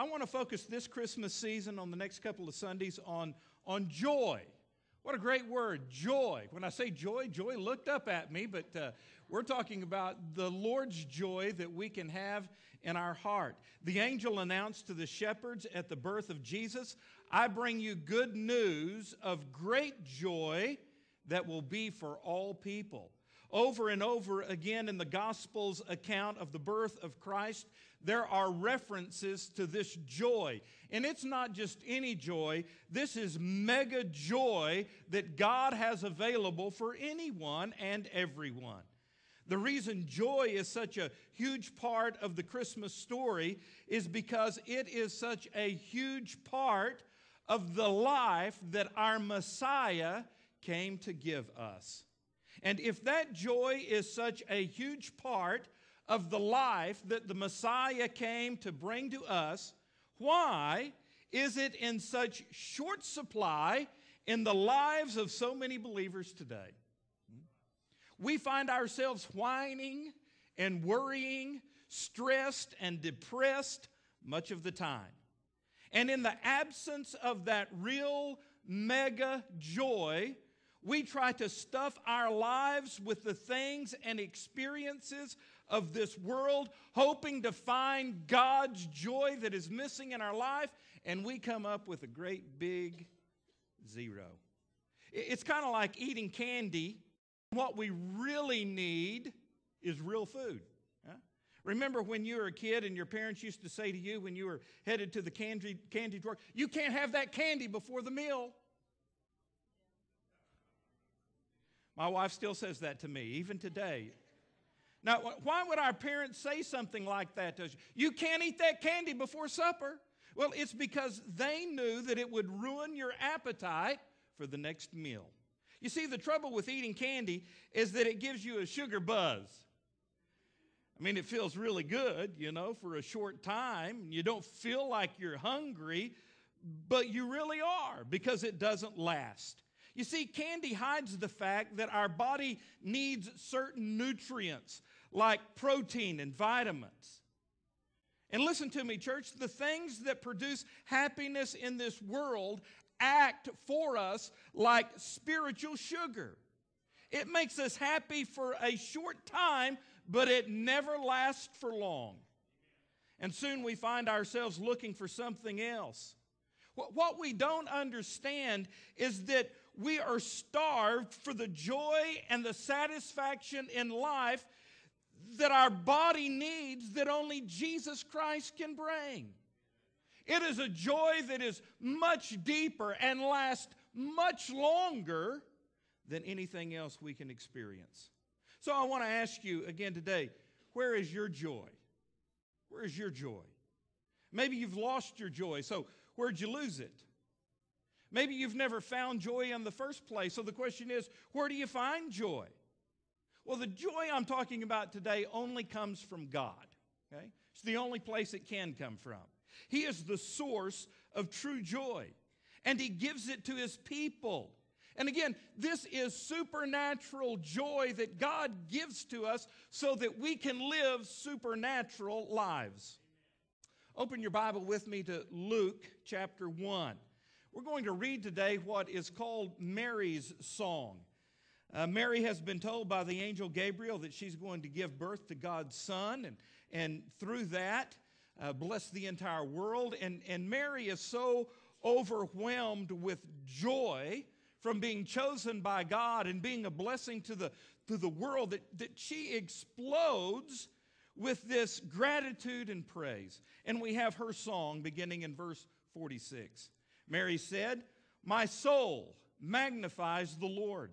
I want to focus this Christmas season on the next couple of Sundays on joy. What a great word, joy. When I say joy, joy looked up at me, but we're talking about the Lord's joy that we can have in our heart. The angel announced to the shepherds at the birth of Jesus, I bring you good news of great joy that will be for all people. Over and over again in the Gospels account of the birth of Christ, there are references to this joy. And it's not just any joy. This is mega joy that God has available for anyone and everyone. The reason joy is such a huge part of the Christmas story is because it is such a huge part of the life that our Messiah came to give us. And if that joy is such a huge part of the life that the Messiah came to bring to us, why is it in such short supply in the lives of so many believers today? We find ourselves whining and worrying, stressed and depressed much of the time. And in the absence of that real mega joy, we try to stuff our lives with the things and experiences of this world, hoping to find God's joy that is missing in our life, and we come up with a great big zero. It's kind of like eating candy. What we really need is real food. Remember when you were a kid and your parents used to say to you when you were headed to the candy drawer, you can't have that candy before the meal. My wife still says that to me, even today. Now, why would our parents say something like that to us? You can't eat that candy before supper. Well, it's because they knew that it would ruin your appetite for the next meal. You see, the trouble with eating candy is that it gives you a sugar buzz. I mean, it feels really good, you know, for a short time. You don't feel like you're hungry, but you really are because it doesn't last. You see, candy hides the fact that our body needs certain nutrients like protein and vitamins. And listen to me, church, the things that produce happiness in this world act for us like spiritual sugar. It makes us happy for a short time, but it never lasts for long. And soon we find ourselves looking for something else. What we don't understand is that we are starved for the joy and the satisfaction in life that our body needs that only Jesus Christ can bring. It is a joy that is much deeper and lasts much longer than anything else we can experience. So I want to ask you again today, where is your joy? Where is your joy? Maybe you've lost your joy, so where'd you lose it? Maybe you've never found joy in the first place. So the question is, where do you find joy? Well, the joy I'm talking about today only comes from God. Okay? It's the only place it can come from. He is the source of true joy, and He gives it to His people. And again, this is supernatural joy that God gives to us so that we can live supernatural lives. Open your Bible with me to Luke chapter 1. We're going to read today what is called Mary's song. Mary has been told by the angel Gabriel that she's going to give birth to God's Son, and through that, bless the entire world. And Mary is so overwhelmed with joy from being chosen by God and being a blessing to the world that she explodes with this gratitude and praise. And we have her song beginning in verse 46. Mary said, "My soul magnifies the Lord,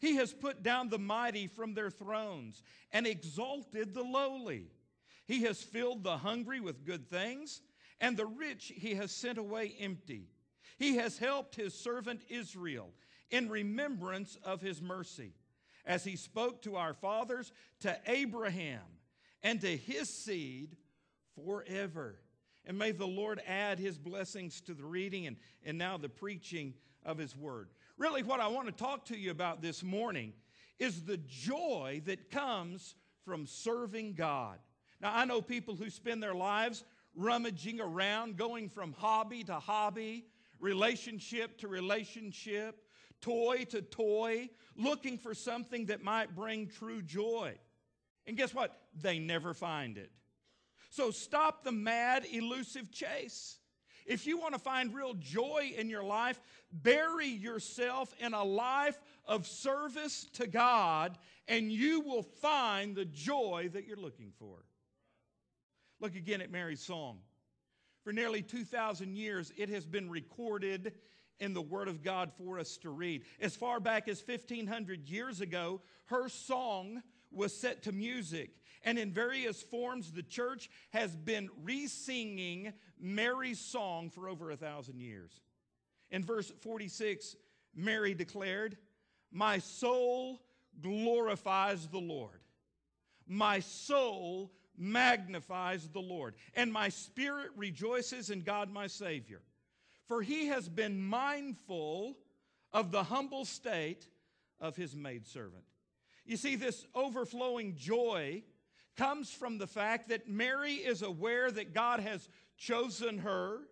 He has put down the mighty from their thrones and exalted the lowly. He has filled the hungry with good things and the rich he has sent away empty. He has helped his servant Israel in remembrance of his mercy, as he spoke to our fathers, to Abraham, and to his seed forever. And may the Lord add his blessings to the reading and now the preaching of his word. Really, what I want to talk to you about this morning is the joy that comes from serving God. Now, I know people who spend their lives rummaging around, going from hobby to hobby, relationship to relationship, toy to toy, looking for something that might bring true joy. And guess what? They never find it. So stop the mad, elusive chase. If you want to find real joy in your life, bury yourself in a life of service to God, and you will find the joy that you're looking for. Look again at Mary's song. For nearly 2,000 years, it has been recorded in the Word of God for us to read. As far back as 1,500 years ago, her song was set to music. And in various forms, the church has been re-singing Mary's song for over 1,000 years. In verse 46, Mary declared, "My soul glorifies the Lord. My soul magnifies the Lord. And my spirit rejoices in God my Savior. For he has been mindful of the humble state of his maidservant." You see, this overflowing joy comes from the fact that Mary is aware that God has chosen her,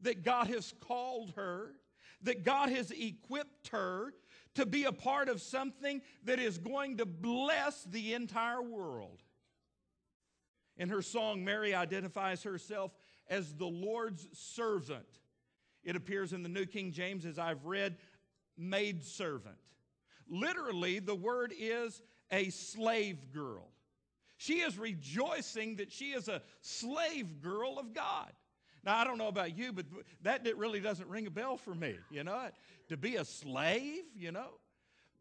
that God has called her, that God has equipped her to be a part of something that is going to bless the entire world. In her song, Mary identifies herself as the Lord's servant. It appears in the New King James, as I've read, maidservant. Literally, the word is a slave girl. She is rejoicing that she is a slave girl of God. Now, I don't know about you, but that really doesn't ring a bell for me, you know, to be a slave, you know.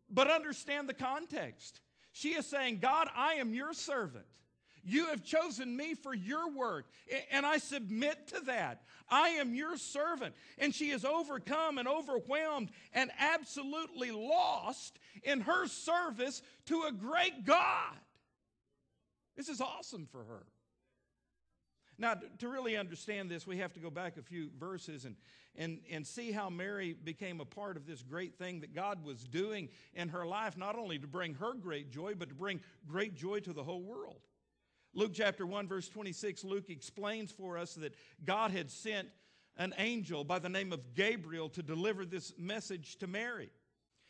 But understand the context. She is saying, God, I am your servant. You have chosen me for your work, and I submit to that. I am your servant. And she is overcome and overwhelmed and absolutely lost in her service to a great God. This is awesome for her. Now, to really understand this, we have to go back a few verses and see how Mary became a part of this great thing that God was doing in her life, not only to bring her great joy, but to bring great joy to the whole world. Luke chapter 1, verse 26, Luke explains for us that God had sent an angel by the name of Gabriel to deliver this message to Mary.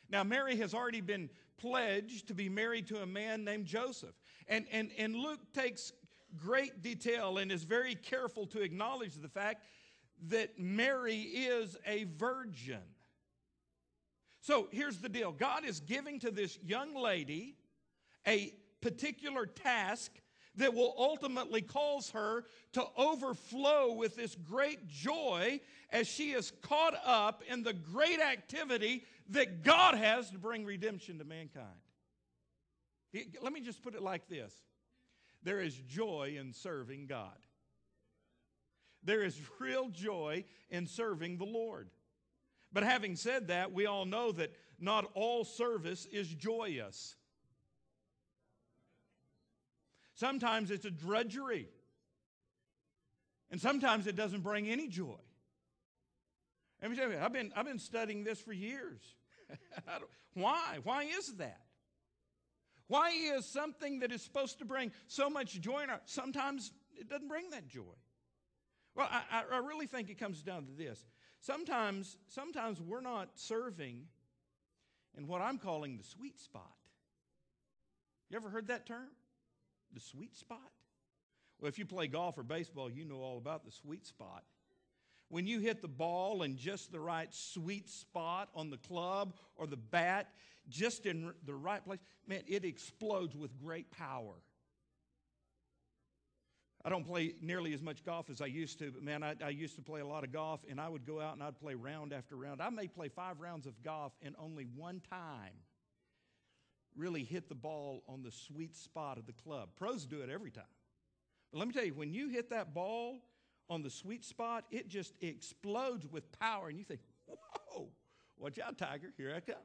Now, Mary has already been pledged to be married to a man named Joseph. And Luke takes great detail and is very careful to acknowledge the fact that Mary is a virgin. So here's the deal. God is giving to this young lady a particular task that will ultimately cause her to overflow with this great joy as she is caught up in the great activity that God has to bring redemption to mankind. Let me just put it like this. There is joy in serving God. There is real joy in serving the Lord. But having said that, we all know that not all service is joyous. Sometimes it's a drudgery. And sometimes it doesn't bring any joy. Let me tell you, I've been studying this for years. Why? Why is that? Why is something that is supposed to bring so much joy in our life, sometimes it doesn't bring that joy? Well, I really think it comes down to this. Sometimes we're not serving in what I'm calling the sweet spot. You ever heard that term? The sweet spot? Well, if you play golf or baseball, you know all about the sweet spot. When you hit the ball in just the right sweet spot on the club or the bat, just in the right place, man, it explodes with great power. I don't play nearly as much golf as I used to, but man, I used to play a lot of golf, and I would go out and I'd play round after round. I may play 5 rounds of golf, and only one time really hit the ball on the sweet spot of the club. Pros do it every time. But let me tell you, when you hit that ball on the sweet spot, it just explodes with power. And you think, whoa, watch out, Tiger, here I come.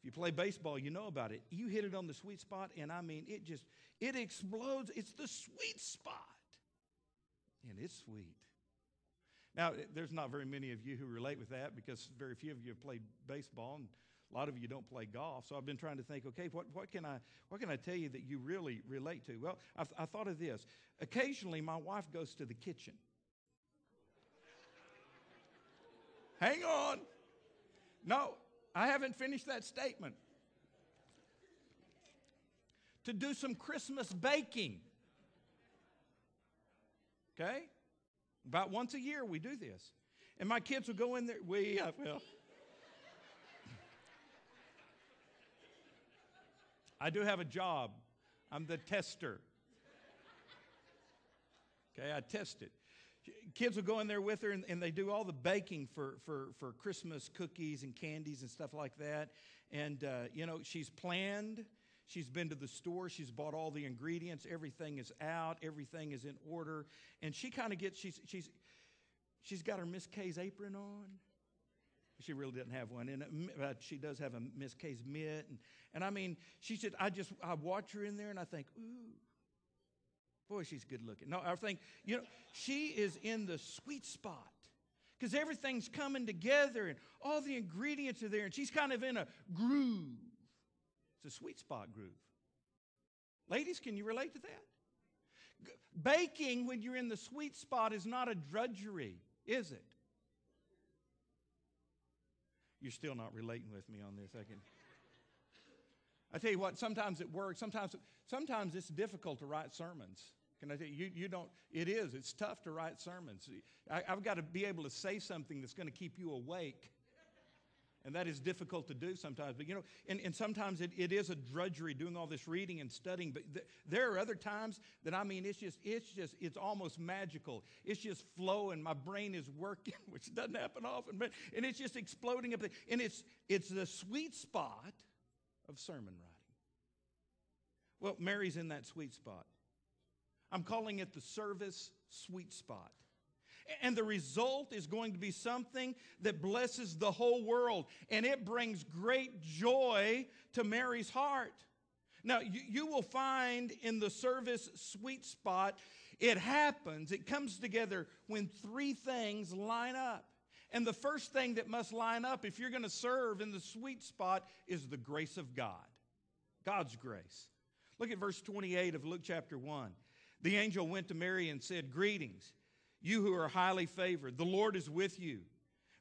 If you play baseball, you know about it. You hit it on the sweet spot, and I mean, it explodes. It's the sweet spot, and it's sweet. Now, there's not very many of you who relate with that because very few of you have played baseball, and a lot of you don't play golf. So I've been trying to think, okay, what can I tell you that you really relate to? Well, I thought of this. Occasionally, my wife goes to the kitchen. Hang on. No, I haven't finished that statement. To do some Christmas baking. Okay? About once a year we do this. And my kids will go in there. I do have a job. I'm the tester. Okay, I test it. Kids will go in there with her, and they do all the baking for Christmas cookies and candies and stuff like that. And, you know, she's planned. She's been to the store. She's bought all the ingredients. Everything is out. Everything is in order. And she kind of gets, she's got her Miss K's apron on. She really didn't have one. And she does have a Miss K's mitt. And I mean, she said, I watch her in there, and I think, ooh, boy, she's good looking. No, I think, you know, she is in the sweet spot. Because everything's coming together, and all the ingredients are there, and she's kind of in a groove. It's a sweet spot groove. Ladies, can you relate to that? Baking when you're in the sweet spot is not a drudgery, is it? You're still not relating with me on this. I tell you what, sometimes it works. Sometimes it's difficult to write sermons. Can I tell you? You don't. It is. It's tough to write sermons. I've got to be able to say something that's going to keep you awake. And that is difficult to do sometimes. But, you know, and sometimes it is a drudgery doing all this reading and studying. But there are other times that, I mean, it's almost magical. It's just flowing. My brain is working, which doesn't happen often. But, and it's just exploding up there. And it's the sweet spot of sermon writing. Well, Mary's in that sweet spot. I'm calling it the service sweet spot. And the result is going to be something that blesses the whole world. And it brings great joy to Mary's heart. Now, you will find in the service sweet spot, it happens. It comes together when three things line up. And the first thing that must line up if you're going to serve in the sweet spot is the grace of God. God's grace. Look at verse 28 of Luke chapter 1. The angel went to Mary and said, "Greetings, you who are highly favored, the Lord is with you."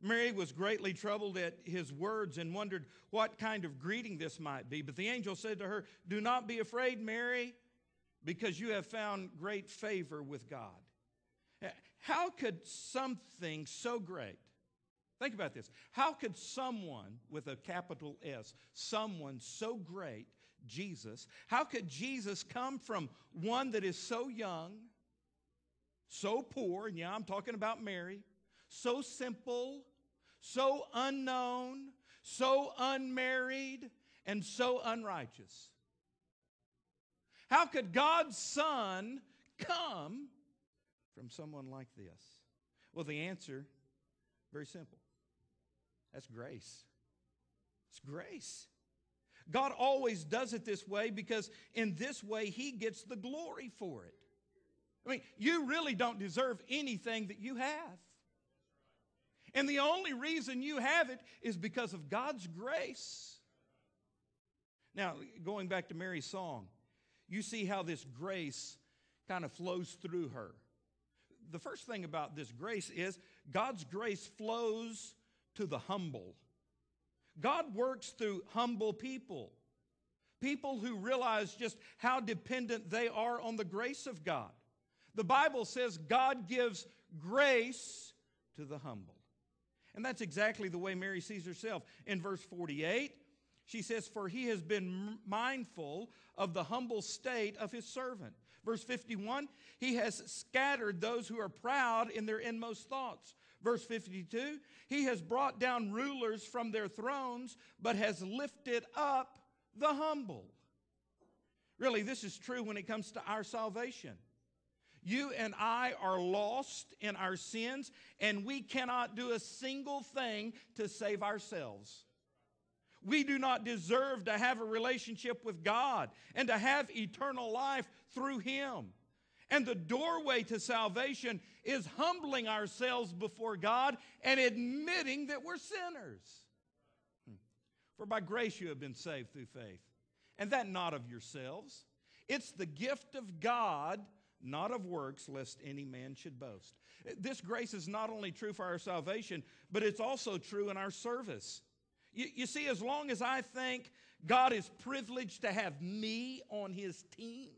Mary was greatly troubled at his words and wondered what kind of greeting this might be. But the angel said to her, "Do not be afraid, Mary, because you have found great favor with God." How could something so great, think about this, how could someone with a capital S, someone so great, Jesus, how could Jesus come from one that is so young, so poor, and yeah, I'm talking about Mary, so simple, so unknown, so unmarried, and so unrighteous? How could God's Son come from someone like this? Well, the answer, very simple. That's grace. It's grace. God always does it this way because in this way He gets the glory for it. I mean, you really don't deserve anything that you have. And the only reason you have it is because of God's grace. Now, going back to Mary's song, you see how this grace kind of flows through her. The first thing about this grace is God's grace flows to the humble. God works through humble people. People who realize just how dependent they are on the grace of God. The Bible says God gives grace to the humble. And that's exactly the way Mary sees herself. In verse 48, she says, "For He has been mindful of the humble state of His servant." Verse 51, "He has scattered those who are proud in their inmost thoughts." Verse 52, "He has brought down rulers from their thrones, but has lifted up the humble." Really, this is true when it comes to our salvation. You and I are lost in our sins, and we cannot do a single thing to save ourselves. We do not deserve to have a relationship with God and to have eternal life through Him. And the doorway to salvation is humbling ourselves before God and admitting that we're sinners. For by grace you have been saved through faith, and that not of yourselves. It's the gift of God, not of works, lest any man should boast. This grace is not only true for our salvation, but it's also true in our service. You see, as long as I think God is privileged to have me on His team,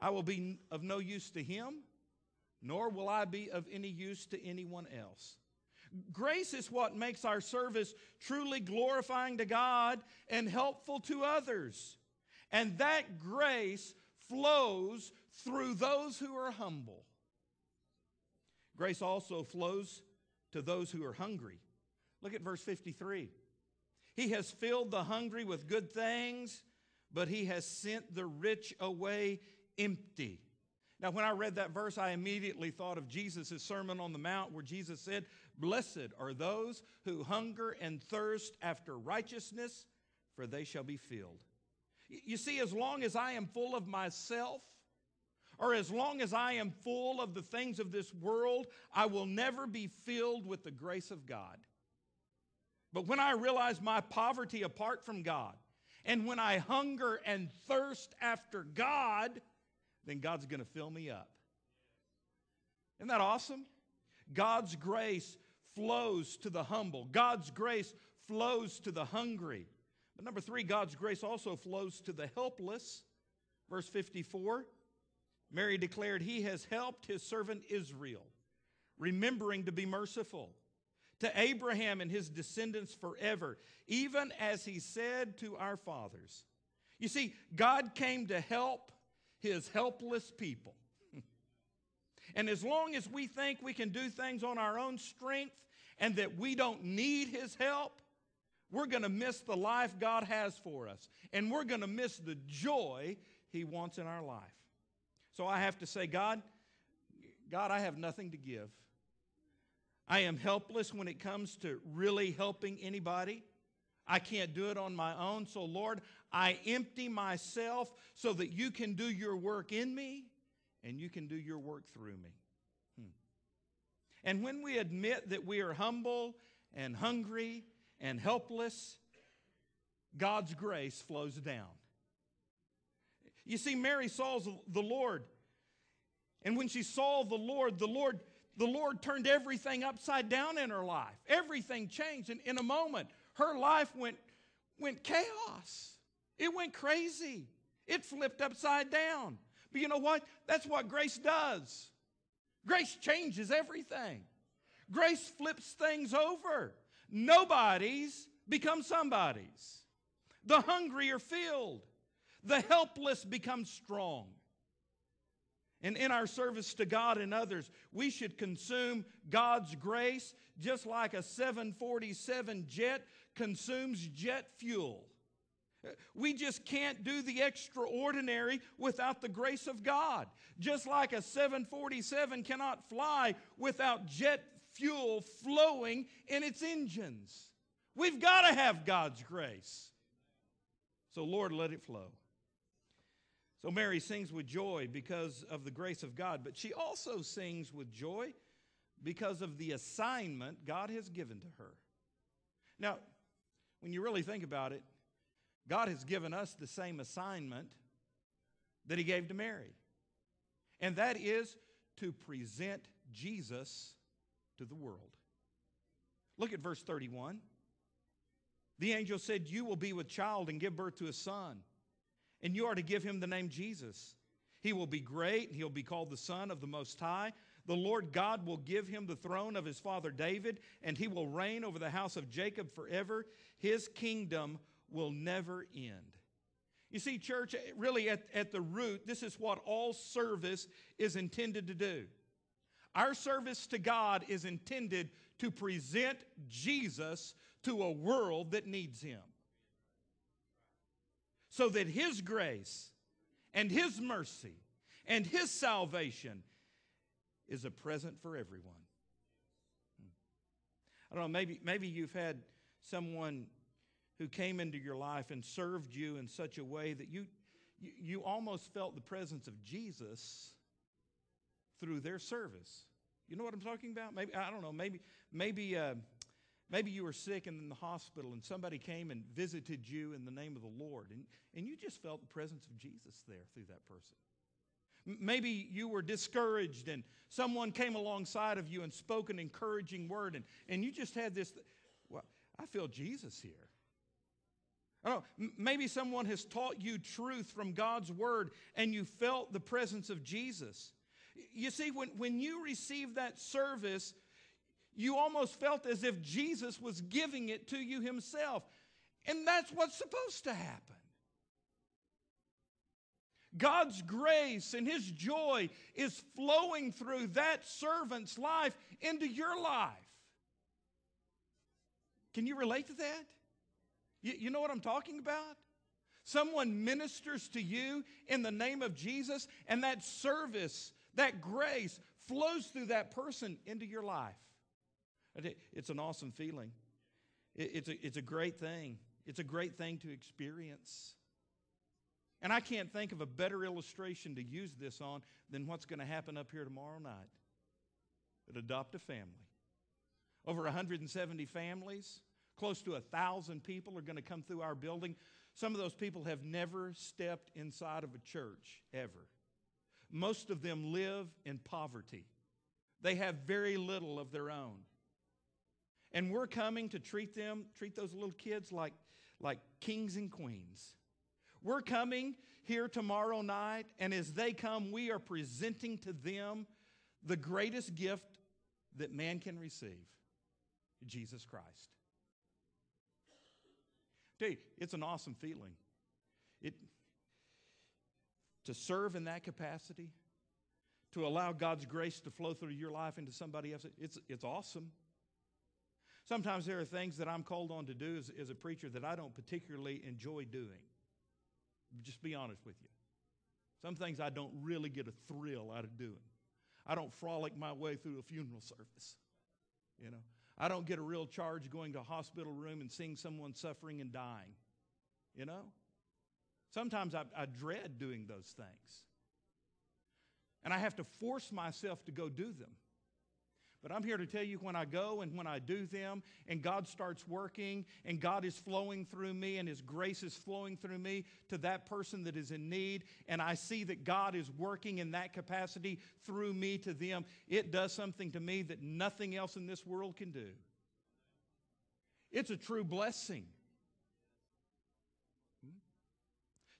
I will be of no use to Him, nor will I be of any use to anyone else. Grace is what makes our service truly glorifying to God and helpful to others. And that grace flows through those who are humble. Grace also flows to those who are hungry. Look at verse 53. He has filled the hungry with good things, but He has sent the rich away empty. Now, when I read that verse, I immediately thought of Jesus' Sermon on the Mount, where Jesus said, "Blessed are those who hunger and thirst after righteousness, for they shall be filled." You see, as long as I am full of myself, or as long as I am full of the things of this world, I will never be filled with the grace of God. But when I realize my poverty apart from God, and when I hunger and thirst after God, then God's going to fill me up. Isn't that awesome? God's grace flows to the humble. God's grace flows to the hungry. But number three, God's grace also flows to the helpless. Verse 54, Mary declared, "He has helped His servant Israel, remembering to be merciful to Abraham and his descendants forever, even as He said to our fathers." You see, God came to help His helpless people. And as long as we think we can do things on our own strength and that we don't need His help, we're going to miss the life God has for us. And we're going to miss the joy He wants in our life. So I have to say, God, I have nothing to give. I am helpless when it comes to really helping anybody. I can't do it on my own. So, Lord, I empty myself so that You can do Your work in me and You can do Your work through me. And when we admit that we are humble and hungry and helpless, God's grace flows down. You see, Mary saw the Lord. And when she saw the Lord turned everything upside down in her life. Everything changed. And in a moment, her life went chaos. It went crazy. It flipped upside down. But you know what? That's what grace does. Grace changes everything. Grace flips things over. Nobodies become somebodies. The hungry are filled. The helpless become strong. And in our service to God and others, we should consume God's grace just like a 747 jet consumes jet fuel. We just can't do the extraordinary without the grace of God. Just like a 747 cannot fly without jet fuel flowing in its engines. We've got to have God's grace. So, Lord, let it flow. So Mary sings with joy because of the grace of God, but she also sings with joy because of the assignment God has given to her. Now, when you really think about it, God has given us the same assignment that He gave to Mary, and that is to present Jesus to the world. Look at verse 31. The angel said, "You will be with child and give birth to a son, and you are to give Him the name Jesus. He will be great, and He'll be called the Son of the Most High. The Lord God will give Him the throne of His father David, and He will reign over the house of Jacob forever. His kingdom will never end." You see, church, really at the root, this is what all service is intended to do. Our service to God is intended to present Jesus to a world that needs Him. so that his grace and his mercy and his salvation is a present for everyone. I don't know, maybe you've had someone who came into your life and served you in such a way that you almost felt the presence of Jesus through their service. You know what I'm talking about? Maybe, I don't know, maybe you were sick and in the hospital and somebody came and visited you in the name of the Lord, and you just felt the presence of Jesus there through that person. Maybe you were discouraged and someone came alongside of you and spoke an encouraging word, and you just had this, well, I feel Jesus here. I don't know, maybe someone has taught you truth from God's word and you felt the presence of Jesus. You see, when you received that service, you almost felt as if Jesus was giving it to you himself. And that's what's supposed to happen. God's grace and his joy is flowing through that servant's life into your life. Can you relate to that? You know what I'm talking about? Someone ministers to you in the name of Jesus, and that service, that grace flows through that person into your life. It's an awesome feeling. It's a great thing. It's a great thing to experience. And I can't think of a better illustration to use this on than what's going to happen up here tomorrow night at Adopt a Family. Over 170 families, close to 1,000 people are going to come through our building. Some of those people have never stepped inside of a church, ever. Most of them live in poverty. They have very little of their own. And we're coming to treat those little kids like kings and queens. We're coming here tomorrow night, and as they come, we are presenting to them the greatest gift that man can receive, Jesus Christ. Dude, it's an awesome feeling. To serve in that capacity, to allow God's grace to flow through your life into somebody else, it's awesome. Sometimes there are things that I'm called on to do as a preacher that I don't particularly enjoy doing. Just be honest with you. Some things I don't really get a thrill out of doing. I don't frolic my way through a funeral service. You know, I don't get a real charge going to a hospital room and seeing someone suffering and dying. You know, sometimes I dread doing those things. And I have to force myself to go do them. But I'm here to tell you, when I go and when I do them, and God starts working, and God is flowing through me, and his grace is flowing through me to that person that is in need, and I see that God is working in that capacity through me to them, it does something to me that nothing else in this world can do. It's a true blessing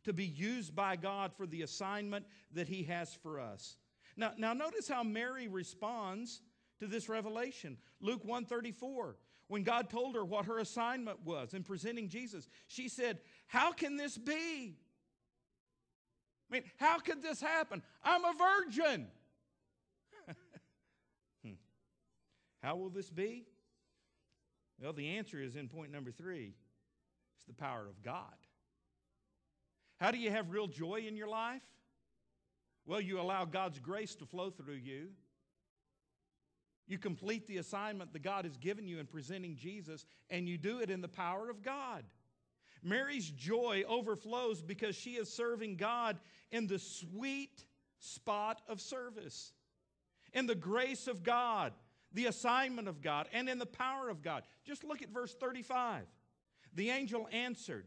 to be used by God for the assignment that he has for us. Now notice how Mary responds to this revelation. Luke 1:34, when God told her what her assignment was in presenting Jesus, she said, "How can this be? I mean, how could this happen? I'm a virgin." How will this be? Well, the answer is in point number 3. It's the power of God. How do you have real joy in your life? Well, you allow God's grace to flow through you. You complete the assignment that God has given you in presenting Jesus, and you do it in the power of God. Mary's joy overflows because she is serving God in the sweet spot of service, in the grace of God, the assignment of God, and in the power of God. Just look at verse 35. The angel answered,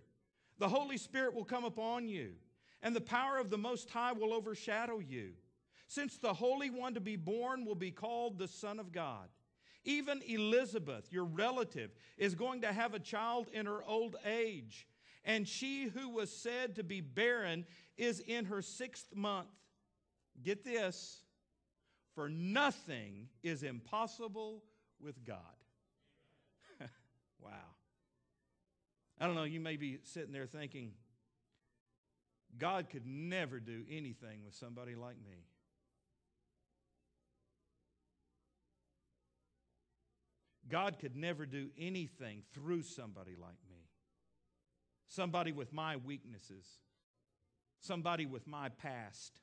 "The Holy Spirit will come upon you, and the power of the Most High will overshadow you. Since the Holy One to be born will be called the Son of God. Even Elizabeth, your relative, is going to have a child in her old age. And she who was said to be barren is in her 6th month. Get this, for nothing is impossible with God." Wow. I don't know, you may be sitting there thinking, God could never do anything with somebody like me. God could never do anything through somebody like me. somebody with my weaknesses, somebody with my past,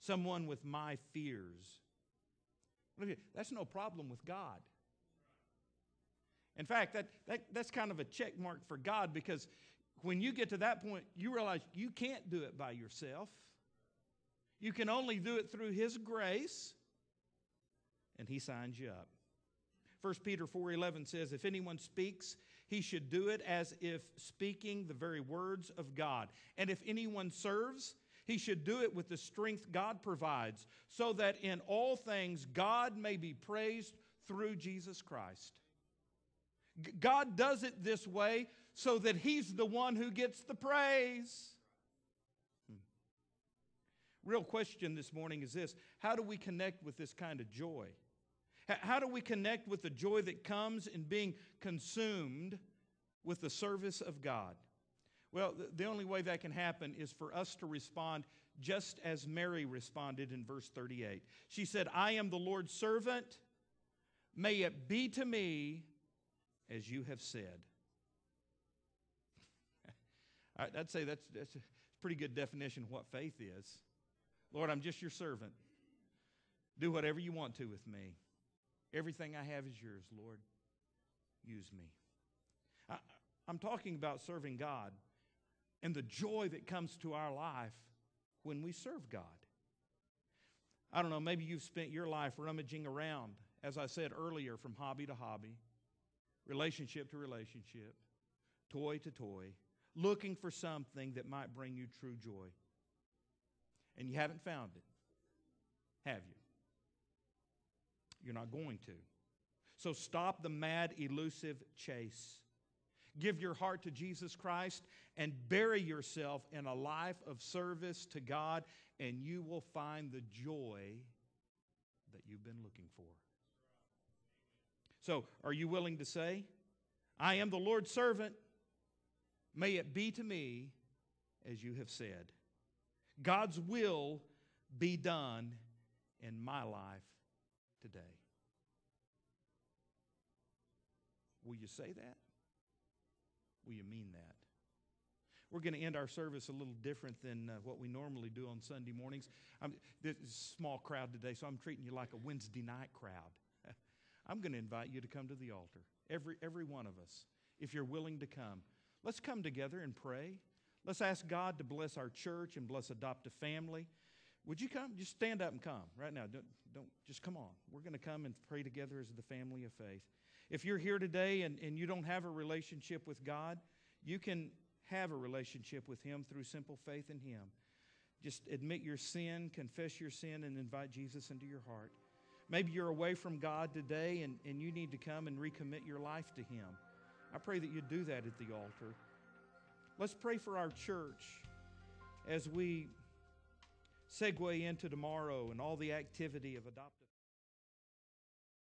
someone with my fears. That's no problem with God. In fact, that's kind of a check mark for God, because when you get to that point, you realize you can't do it by yourself. You can only do it through His grace, and He signs you up. 1 Peter 4:11 says, if anyone speaks, he should do it as if speaking the very words of God. And if anyone serves, he should do it with the strength God provides, so that in all things God may be praised through Jesus Christ. God does it this way so that He's the one who gets the praise. Real question this morning is this: how do we connect with this kind of joy? How do we connect with the joy that comes in being consumed with the service of God? Well, the only way that can happen is for us to respond just as Mary responded in verse 38. She said, I am the Lord's servant. May it be to me as you have said. I'd say that's a pretty good definition of what faith is. Lord, I'm just your servant. Do whatever you want to with me. Everything I have is yours, Lord. Use me. I'm talking about serving God and the joy that comes to our life when we serve God. I don't know, maybe you've spent your life rummaging around, as I said earlier, from hobby to hobby, relationship to relationship, toy to toy, looking for something that might bring you true joy. And you haven't found it, have you? You're not going to. So stop the mad, elusive chase. Give your heart to Jesus Christ and bury yourself in a life of service to God, and you will find the joy that you've been looking for. So, are you willing to say, I am the Lord's servant. May it be to me as you have said. God's will be done in my life today. Will you say that? Will you mean that? We're going to end our service a little different than what we normally do on Sunday mornings. There's a small crowd today, so I'm treating you like a Wednesday night crowd. I'm going to invite you to come to the altar, every one of us, if you're willing to come. Let's come together and pray. Let's ask God to bless our church and bless Adopt-A Family. Would you come? Just stand up and come right now. Don't just come on. We're going to come and pray together as the family of faith. If you're here today and you don't have a relationship with God, you can have a relationship with Him through simple faith in Him. Just admit your sin, confess your sin, and invite Jesus into your heart. Maybe you're away from God today and you need to come and recommit your life to Him. I pray that you do that at the altar. Let's pray for our church as we segue into tomorrow and all the activity of Adopt-A-Family.